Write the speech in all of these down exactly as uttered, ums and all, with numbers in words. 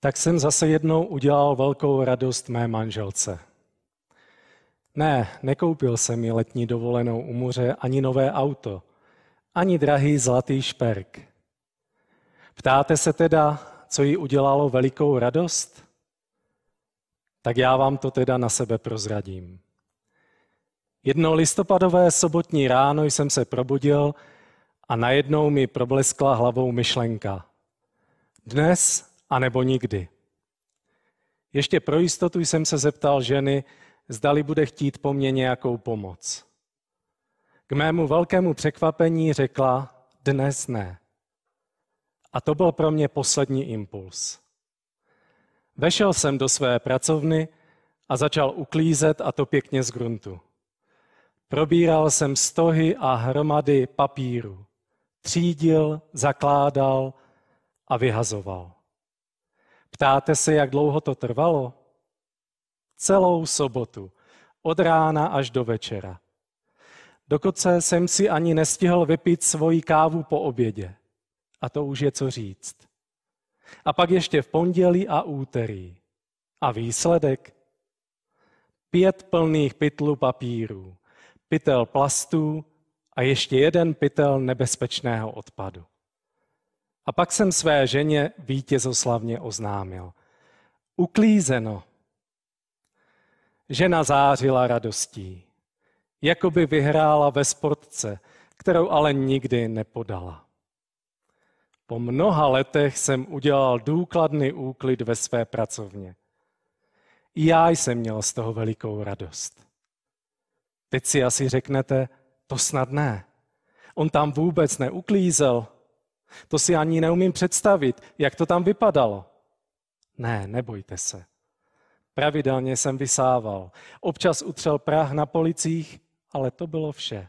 tak jsem zase jednou udělal velkou radost mé manželce. Ne, nekoupil jsem jí letní dovolenou u moře ani nové auto, ani drahý zlatý šperk. Ptáte se teda, co jí udělalo velikou radost? Tak já vám to teda na sebe prozradím. Jedno listopadové sobotní ráno jsem se probudil a najednou mi probleskla hlavou myšlenka. Dnes anebo nikdy. Ještě pro jistotu jsem se zeptal ženy, zdali bude chtít po mně nějakou pomoc. K mému velkému překvapení řekla, dnes ne. A to byl pro mě poslední impuls. Vešel jsem do své pracovny a začal uklízet, a to pěkně z gruntu. Probíral jsem stohy a hromady papíru. Třídil, zakládal a vyhazoval. Ptáte se, jak dlouho to trvalo? Celou sobotu, od rána až do večera. Dokonce jsem si ani nestihl vypít svoji kávu po obědě. A to už je co říct. A pak ještě v pondělí a úterý. A výsledek? Pět plných pytlů papírů, pytel plastů a ještě jeden pytel nebezpečného odpadu. A pak jsem své ženě vítězoslavně oznámil. Uklízeno. Žena zářila radostí, jako by vyhrála ve sportce, kterou ale nikdy nepodala. Po mnoha letech jsem udělal důkladný úklid ve své pracovně. I já jsem měl z toho velikou radost. Teď si asi řeknete, to snad ne. On tam vůbec neuklízel. To si ani neumím představit, jak to tam vypadalo. Ne, nebojte se. Pravidelně jsem vysával. Občas utřel prach na policích, ale to bylo vše.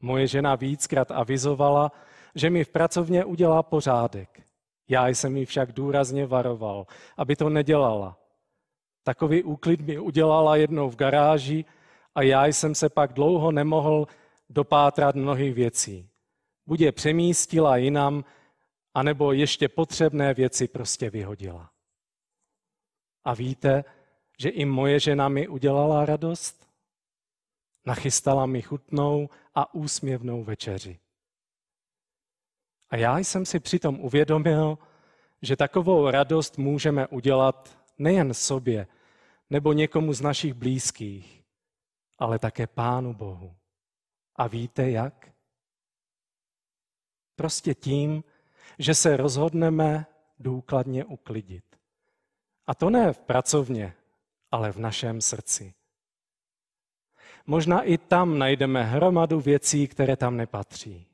Moje žena víckrát avizovala, že mi v pracovně udělá pořádek. Já jsem ji však důrazně varoval, aby to nedělala. Takový úklid mi udělala jednou v garáži a já jsem se pak dlouho nemohl dopátrat mnohých věcí. Buď je přemístila jinam, anebo ještě potřebné věci prostě vyhodila. A víte, že i moje žena mi udělala radost? Nachystala mi chutnou a úsměvnou večeři. A já jsem si přitom uvědomil, že takovou radost můžeme udělat nejen sobě nebo někomu z našich blízkých, ale také Pánu Bohu. A víte jak? Prostě tím, že se rozhodneme důkladně uklidit. A to ne v pracovně, ale v našem srdci. Možná i tam najdeme hromadu věcí, které tam nepatří.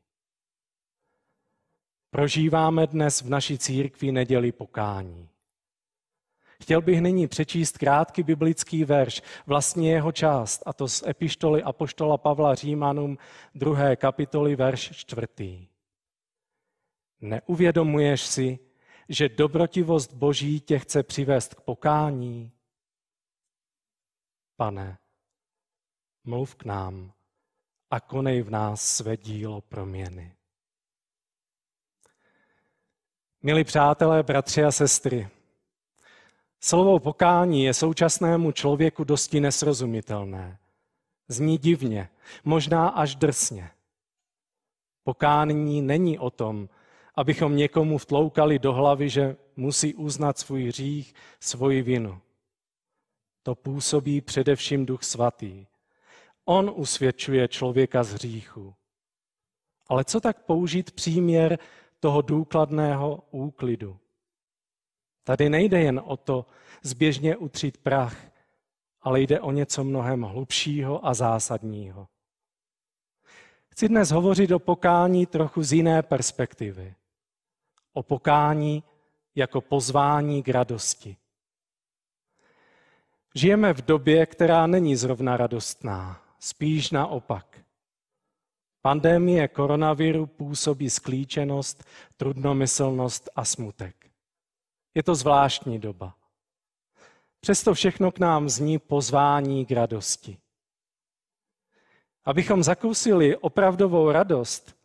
Prožíváme dnes v naší církvi neděli pokání. Chtěl bych nyní přečíst krátký biblický verš, vlastně jeho část, a to z epištoly apoštola Pavla Římanům druhé kapitoly verš čtvrtý. Neuvědomuješ si, že dobrotivost Boží tě chce přivést k pokání? Pane, mluv k nám a konej v nás své dílo proměny. Milí přátelé, bratři a sestry, slovo pokání je současnému člověku dosti nesrozumitelné. Zní divně, možná až drsně. Pokání není o tom, abychom někomu vtloukali do hlavy, že musí uznat svůj hřích, svoji vinu. To působí především Duch Svatý. On usvědčuje člověka z hříchu. Ale co tak použít příměr toho důkladného úklidu? Tady nejde jen o to zběžně utřít prach, ale jde o něco mnohem hlubšího a zásadního. Chci dnes hovořit o pokání trochu z jiné perspektivy. O pokání jako pozvání k radosti. Žijeme v době, která není zrovna radostná, spíš naopak. Pandemie koronaviru působí sklíčenost, trudnomyslnost a smutek. Je to zvláštní doba. Přesto všechno k nám zní pozvání k radosti. Abychom zakusili opravdovou radost,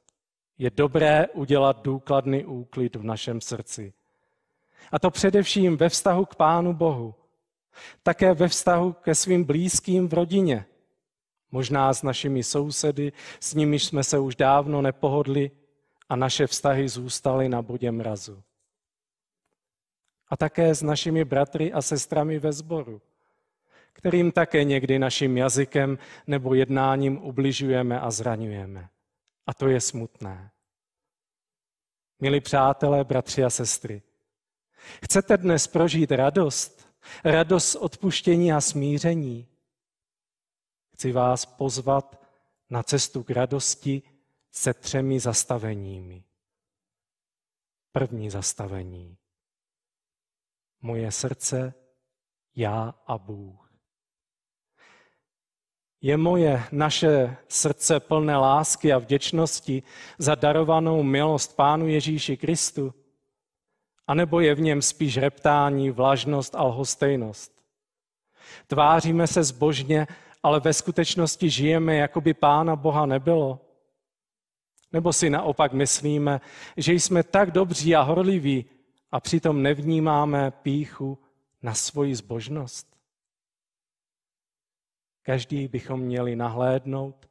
je dobré udělat důkladný úklid v našem srdci. A to především ve vztahu k Pánu Bohu. Také ve vztahu ke svým blízkým v rodině. Možná s našimi sousedy, s nimi jsme se už dávno nepohodli a naše vztahy zůstaly na bodě mrazu. A také s našimi bratry a sestrami ve sboru, kterým také někdy naším jazykem nebo jednáním ubližujeme a zraňujeme. A to je smutné. Milí přátelé, bratři a sestry, chcete dnes prožít radost, radost odpuštění a smíření? Chci vás pozvat na cestu k radosti se třemi zastaveními. První zastavení. Moje srdce, já a Bůh. Je moje, naše srdce plné lásky a vděčnosti za darovanou milost Pánu Ježíši Kristu? A nebo je v něm spíš reptání, vlažnost a lhostejnost? Tváříme se zbožně, ale ve skutečnosti žijeme, jako by Pána Boha nebylo? Nebo si naopak myslíme, že jsme tak dobří a horliví a přitom nevnímáme pýchu na svoji zbožnost? Každý bychom měli nahlédnout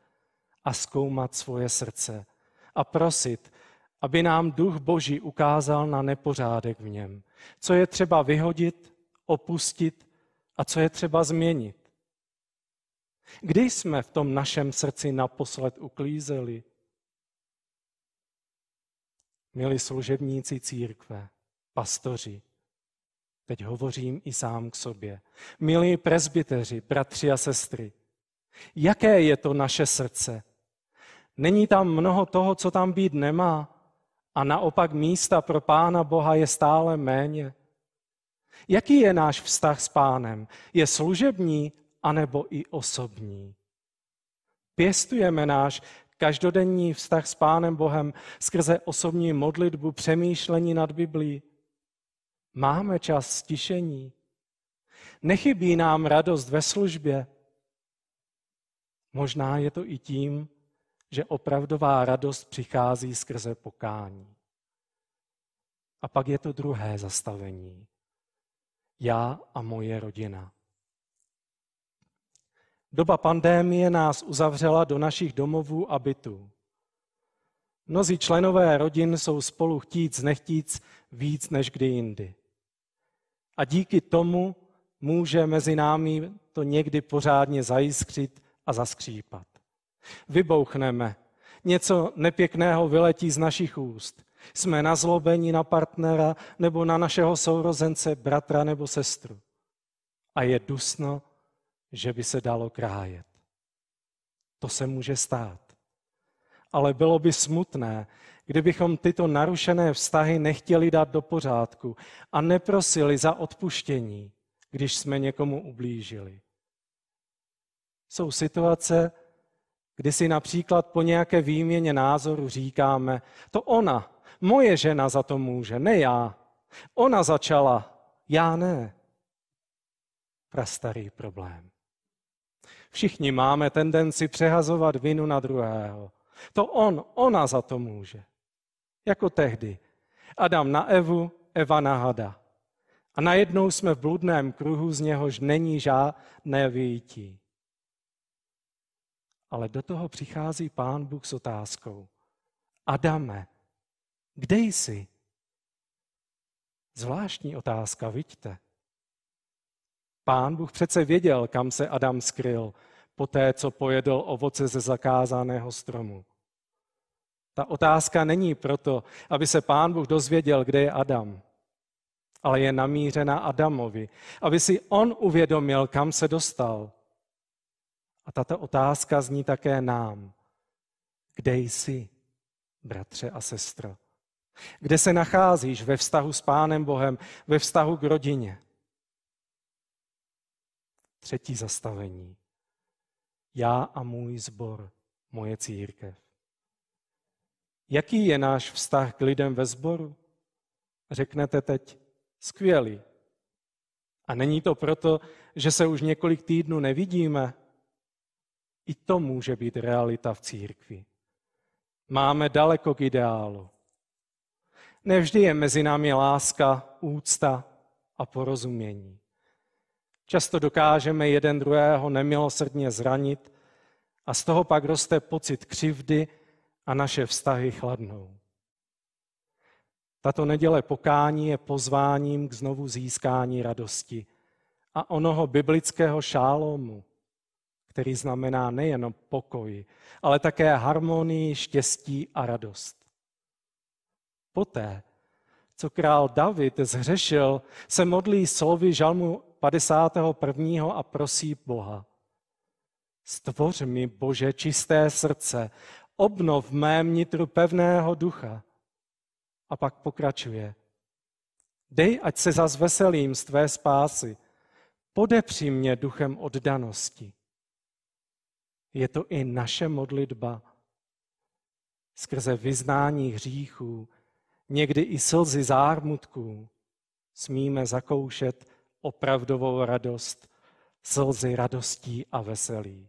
a zkoumat svoje srdce a prosit, aby nám Duch Boží ukázal na nepořádek v něm, co je třeba vyhodit, opustit a co je třeba změnit. Kdy jsme v tom našem srdci naposled uklízeli? Milí služebníci církve, pastoři, teď hovořím i sám k sobě. Milí presbyteři, bratři a sestry, jaké je to naše srdce? Není tam mnoho toho, co tam být nemá, a naopak místa pro Pána Boha je stále méně. Jaký je náš vztah s Pánem? Je služební anebo i osobní? Pěstujeme náš každodenní vztah s Pánem Bohem skrze osobní modlitbu, přemýšlení nad Biblií? Máme čas stišení? Nechybí nám radost ve službě? Možná je to i tím, že opravdová radost přichází skrze pokání. A pak je to druhé zastavení. Já a moje rodina. Doba pandémie nás uzavřela do našich domovů a bytů. Mnozí členové rodin jsou spolu chtíc nechtíc víc než kdy jindy. A díky tomu může mezi námi to někdy pořádně zajiskřit a zaskřípat. Vybouchneme, něco nepěkného vyletí z našich úst. Jsme nazlobeni na partnera nebo na našeho sourozence, bratra nebo sestru. A je dusno, že by se dalo krájet. To se může stát. Ale bylo by smutné, kdybychom tyto narušené vztahy nechtěli dát do pořádku a neprosili za odpuštění, když jsme někomu ublížili. Jsou situace, kdy si například po nějaké výměně názoru říkáme, to ona, moje žena za to může, ne já. Ona začala, já ne. Prastarý problém. Všichni máme tendenci přehazovat vinu na druhého. To on, ona za to může. Jako tehdy. Adam na Evu, Eva na hada. A najednou jsme v bludném kruhu, z něhož není žádné vyjití. Ale do toho přichází Pán Bůh s otázkou. Adame, kde jsi? Zvláštní otázka, viďte. Pán Bůh přece věděl, kam se Adam skryl, poté co pojedl ovoce ze zakázaného stromu. Ta otázka není proto, aby se Pán Bůh dozvěděl, kde je Adam, ale je namířena Adamovi, aby si on uvědomil, kam se dostal. A tato otázka zní také nám. Kde jsi, bratře a sestro? Kde se nacházíš ve vztahu s Pánem Bohem, ve vztahu k rodině? Třetí zastavení. Já a můj sbor, moje církev. Jaký je náš vztah k lidem ve sboru? Řeknete teď, skvělý. A není to proto, že se už několik týdnů nevidíme? I to může být realita v církvi. Máme daleko k ideálu. Ne vždy je mezi námi láska, úcta a porozumění. Často dokážeme jeden druhého nemilosrdně zranit a z toho pak roste pocit křivdy a naše vztahy chladnou. Tato neděle pokání je pozváním k znovu získání radosti a onoho biblického šálomu, který znamená nejen pokoj, ale také harmonii, štěstí a radost. Poté, co král David zhřešil, se modlí slovy žalmu padesátého prvního a prosí Boha. Stvoř mi, Bože, čisté srdce, obnov v mém nitru pevného ducha. A pak pokračuje. Dej, ať se zas veselím z tvé spásy. Podepři mě duchem oddanosti. Je to i naše modlitba. Skrze vyznání hříchů, někdy i slzy zármutků, smíme zakoušet opravdovou radost, slzy radostí a veselí.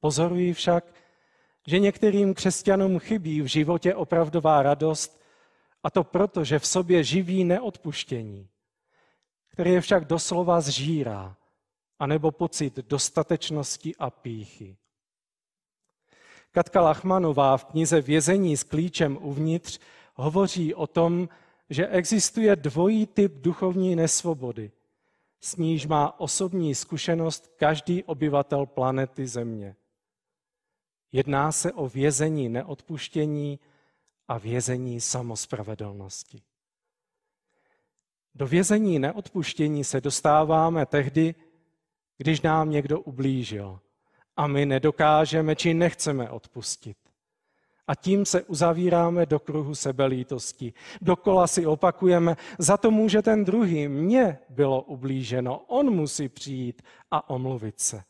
Pozoruji však, že některým křesťanům chybí v životě opravdová radost, a to proto, že v sobě živí neodpuštění, které je však doslova zžírá, anebo pocit dostatečnosti a pýchy. Katka Lachmanová v knize Vězení s klíčem uvnitř hovoří o tom, že existuje dvojí typ duchovní nesvobody, s níž má osobní zkušenost každý obyvatel planety Země. Jedná se o vězení neodpuštění a vězení samospravedlnosti. Do vězení neodpuštění se dostáváme tehdy, když nám někdo ublížil a my nedokážeme či nechceme odpustit. A tím se uzavíráme do kruhu sebelítosti. Dokola si opakujeme, za to může ten druhý, mně bylo ublíženo, on musí přijít a omluvit se.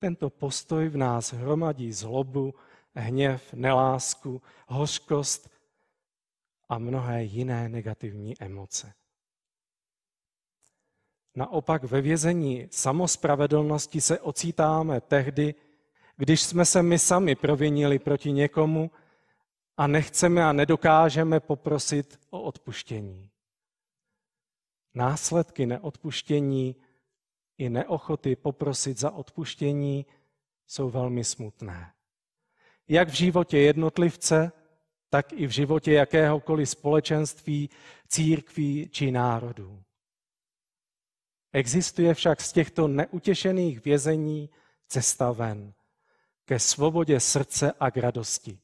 Tento postoj v nás hromadí zlobu, hněv, nelásku, hořkost a mnohé jiné negativní emoce. Naopak ve vězení samospravedlnosti se ocitáme tehdy, když jsme se my sami provinili proti někomu a nechceme a nedokážeme poprosit o odpuštění. Následky neodpuštění i neochoty poprosit za odpuštění jsou velmi smutné. Jak v životě jednotlivce, tak i v životě jakéhokoliv společenství, církví či národů. Existuje však z těchto neutěšených vězení cesta ven, ke svobodě srdce a k radosti.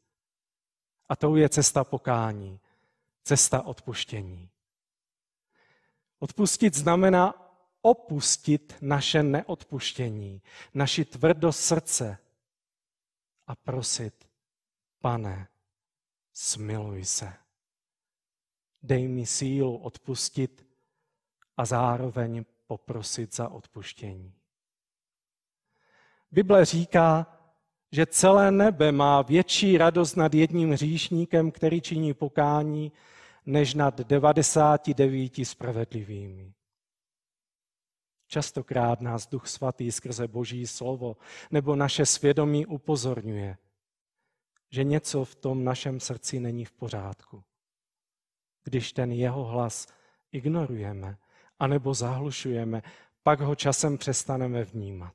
A tou je cesta pokání, cesta odpuštění. Odpustit znamená opustit naše neodpuštění, naši tvrdost srdce a prosit, Pane, smiluj se. Dej mi sílu odpustit a zároveň poprosit za odpuštění. Bible říká, že celé nebe má větší radost nad jedním hříšníkem, který činí pokání, než nad devadesáti devíti spravedlivými. Častokrát nás Duch Svatý skrze Boží slovo nebo naše svědomí upozorňuje, že něco v tom našem srdci není v pořádku. Když ten jeho hlas ignorujeme anebo zahlušujeme, pak ho časem přestaneme vnímat.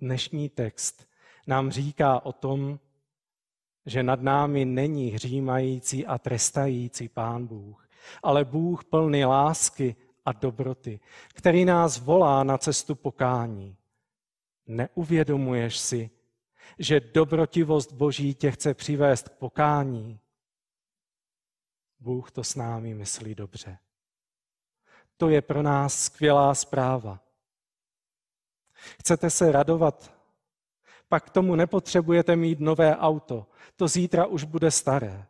Dnešní text nám říká o tom, že nad námi není hřímající a trestající Pán Bůh, ale Bůh plný lásky a dobroty, který nás volá na cestu pokání. Neuvědomuješ si, že dobrotivost Boží tě chce přivést k pokání? Bůh to s námi myslí dobře. To je pro nás skvělá zpráva. Chcete se radovat? Pak k tomu nepotřebujete mít nové auto, to zítra už bude staré,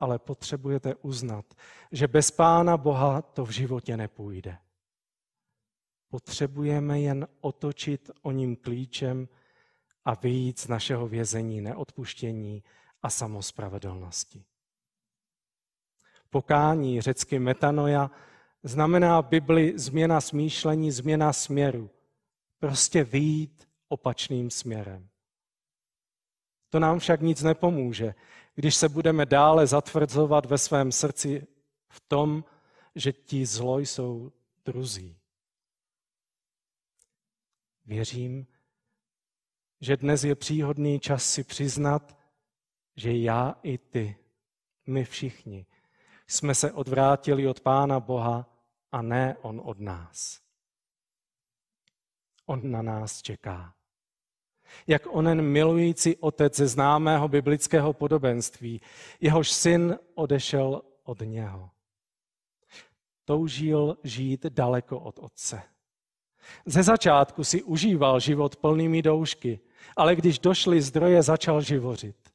ale potřebujete uznat, že bez Pána Boha to v životě nepůjde. Potřebujeme jen otočit oním klíčem a vyjít z našeho vězení neodpuštění a samospravedlnosti. Pokání, řecky metanoia, znamená v Bibli změna smýšlení, změna směru. Prostě vyjít opačným směrem. To nám však nic nepomůže, když se budeme dále zatvrzovat ve svém srdci v tom, že ti zlo jsou druzí. Věřím, že dnes je příhodný čas si přiznat, že já i ty, my všichni, jsme se odvrátili od Pána Boha a ne on od nás. On na nás čeká. Jak onen milující otec ze známého biblického podobenství, jehož syn odešel od něho. Toužil žít daleko od otce. Ze začátku si užíval život plnými doušky, ale když došly zdroje, začal živořit.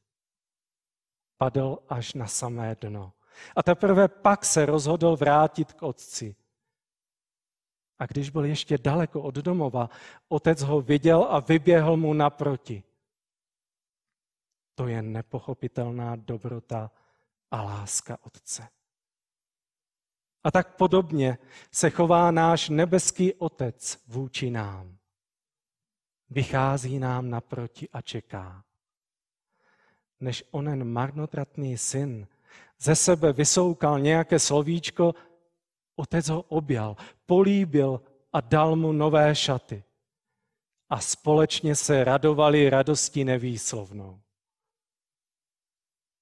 Padl až na samé dno. A teprve pak se rozhodl vrátit k otci. A když byl ještě daleko od domova, otec ho viděl a vyběhl mu naproti. To je nepochopitelná dobrota a láska otce. A tak podobně se chová náš nebeský otec vůči nám. Vychází nám naproti a čeká. Než onen marnotratný syn ze sebe vysoukal nějaké slovíčko, otec ho objal, políbil a dal mu nové šaty. A společně se radovali radostí nevýslovnou.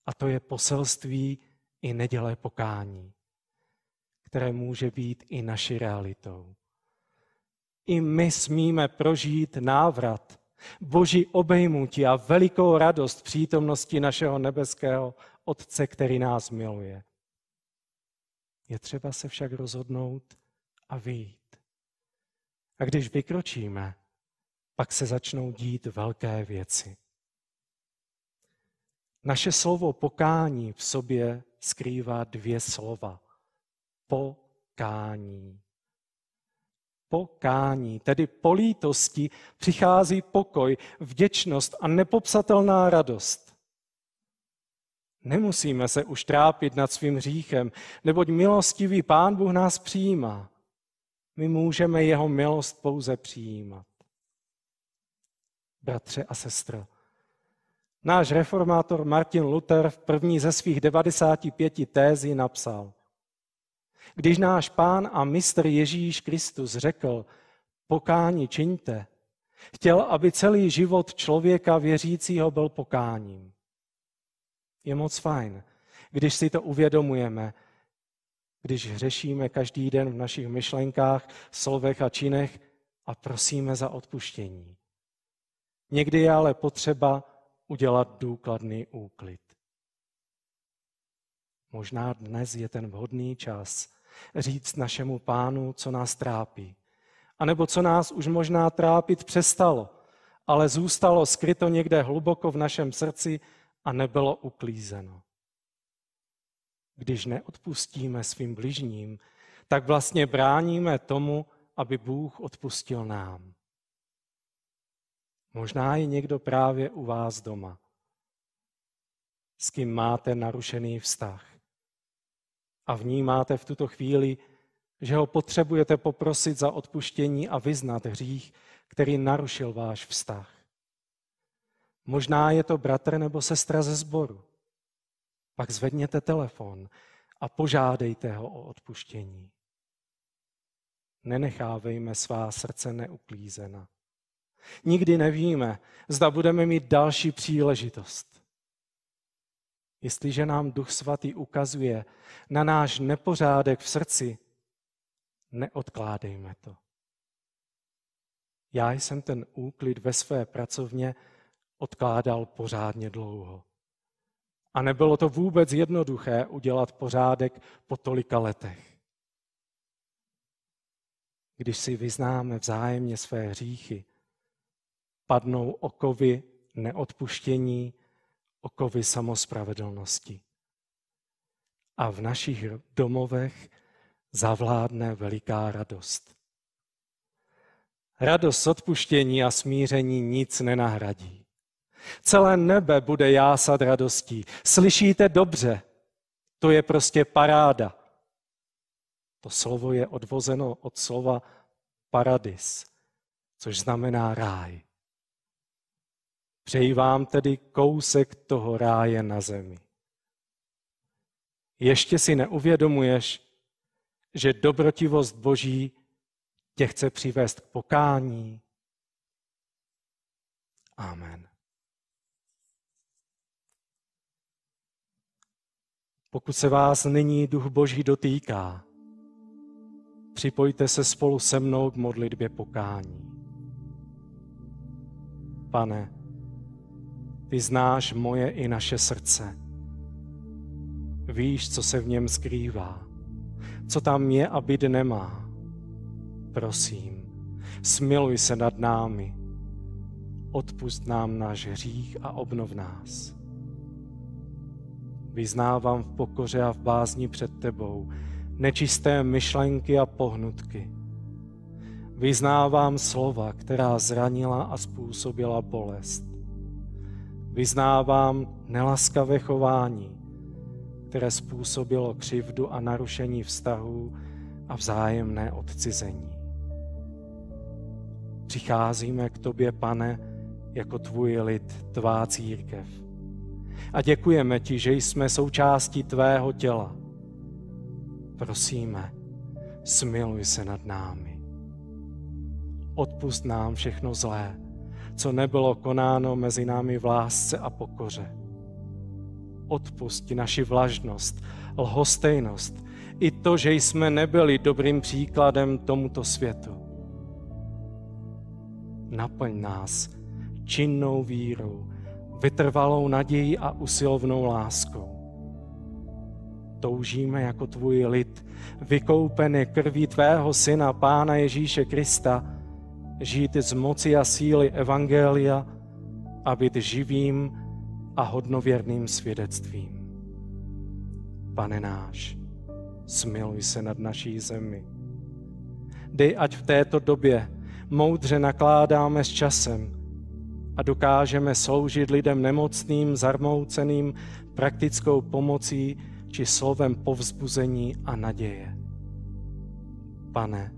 A to je poselství i neděle pokání, které může být i naší realitou. I my smíme prožít návrat, Boží obejmutí a velikou radost přítomnosti našeho nebeského Otce, který nás miluje. Je třeba se však rozhodnout a vyjít. A když vykročíme, pak se začnou dít velké věci. Naše slovo pokání v sobě skrývá dvě slova. Pokání. Pokání, tedy po lítosti, přichází pokoj, vděčnost a nepopsatelná radost. Nemusíme se už trápit nad svým hříchem, neboť milostivý Pán Bůh nás přijímá. My můžeme jeho milost pouze přijímat. Bratře a sestro, náš reformátor Martin Luther v první ze svých devadesáti pěti tézí napsal: Když náš Pán a mistr Ježíš Kristus řekl, pokání čiňte, chtěl, aby celý život člověka věřícího byl pokáním. Je moc fajn, když si to uvědomujeme, když hřešíme každý den v našich myšlenkách, slovech a činech a prosíme za odpuštění. Někdy je ale potřeba udělat důkladný úklid. Možná dnes je ten vhodný čas říct našemu Pánu, co nás trápí. A nebo co nás už možná trápit přestalo, ale zůstalo skryto někde hluboko v našem srdci a nebylo uklízeno. Když neodpustíme svým bližním, tak vlastně bráníme tomu, aby Bůh odpustil nám. Možná je někdo právě u vás doma, s kým máte narušený vztah. A vnímáte v tuto chvíli, že ho potřebujete poprosit za odpuštění a vyznat hřích, který narušil váš vztah. Možná je to bratr nebo sestra ze sboru. Pak zvedněte telefon a požádejte ho o odpuštění. Nenechávejme svá srdce neuklízena. Nikdy nevíme, zda budeme mít další příležitost. Jestliže nám Duch Svatý ukazuje na náš nepořádek v srdci, neodkládejme to. Já jsem ten úklid ve své pracovně odkládal pořádně dlouho. A nebylo to vůbec jednoduché udělat pořádek po tolika letech. Když si vyznáme vzájemně své hříchy, padnou okovy neodpuštění, okovy samospravedlnosti. A v našich domovech zavládne veliká radost. Radost odpuštění a smíření nic nenahradí. Celé nebe bude jásat radostí. Slyšíte dobře, to je prostě paráda. To slovo je odvozeno od slova paradis, což znamená ráj. Přeji vám tedy kousek toho ráje na zemi. ještě si neuvědomuješ, že dobrotivost Boží tě chce přivést k pokání. Amen. Pokud se vás nyní Duch Boží dotýká, připojte se spolu se mnou k modlitbě pokání. Pane, ty znáš moje i naše srdce. Víš, co se v něm skrývá, co tam je a být nemá. Prosím, smiluj se nad námi, odpusť nám náš hřích a obnov nás. Vyznávám v pokoře a v bázni před tebou nečisté myšlenky a pohnutky. Vyznávám slova, která zranila a způsobila bolest. Vyznávám nelaskavé chování, které způsobilo křivdu a narušení vztahů a vzájemné odcizení. Přicházíme k tobě, Pane, jako tvůj lid, tvá církev. A děkujeme ti, že jsme součástí tvého těla. Prosíme, smiluj se nad námi. Odpusť nám všechno zlé, co nebylo konáno mezi námi v lásce a pokoře. Odpusť naši vlažnost, lhostejnost, i to, že jsme nebyli dobrým příkladem tomuto světu. Naplň nás činnou vírou, vytrvalou nadějí a usilovnou láskou. Toužíme jako tvůj lid, vykoupený krví tvého syna, Pána Ježíše Krista, žít z moci a síly evangelia a být živým a hodnověrným svědectvím. Pane náš, smiluj se nad naší zemi. Dej, ať v této době moudře nakládáme s časem a dokážeme sloužit lidem nemocným, zarmouceným, praktickou pomocí či slovem povzbuzení a naděje. Pane,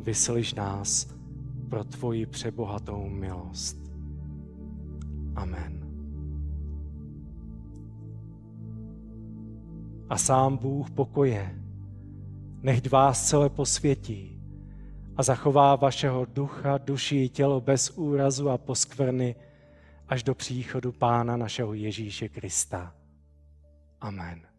vyslyš nás pro tvoji přebohatou milost. Amen. A sám Bůh pokoje, nechť vás celé posvětí a zachová vašeho ducha, duši i tělo bez úrazu a poskvrny až do příchodu Pána našeho Ježíše Krista. Amen.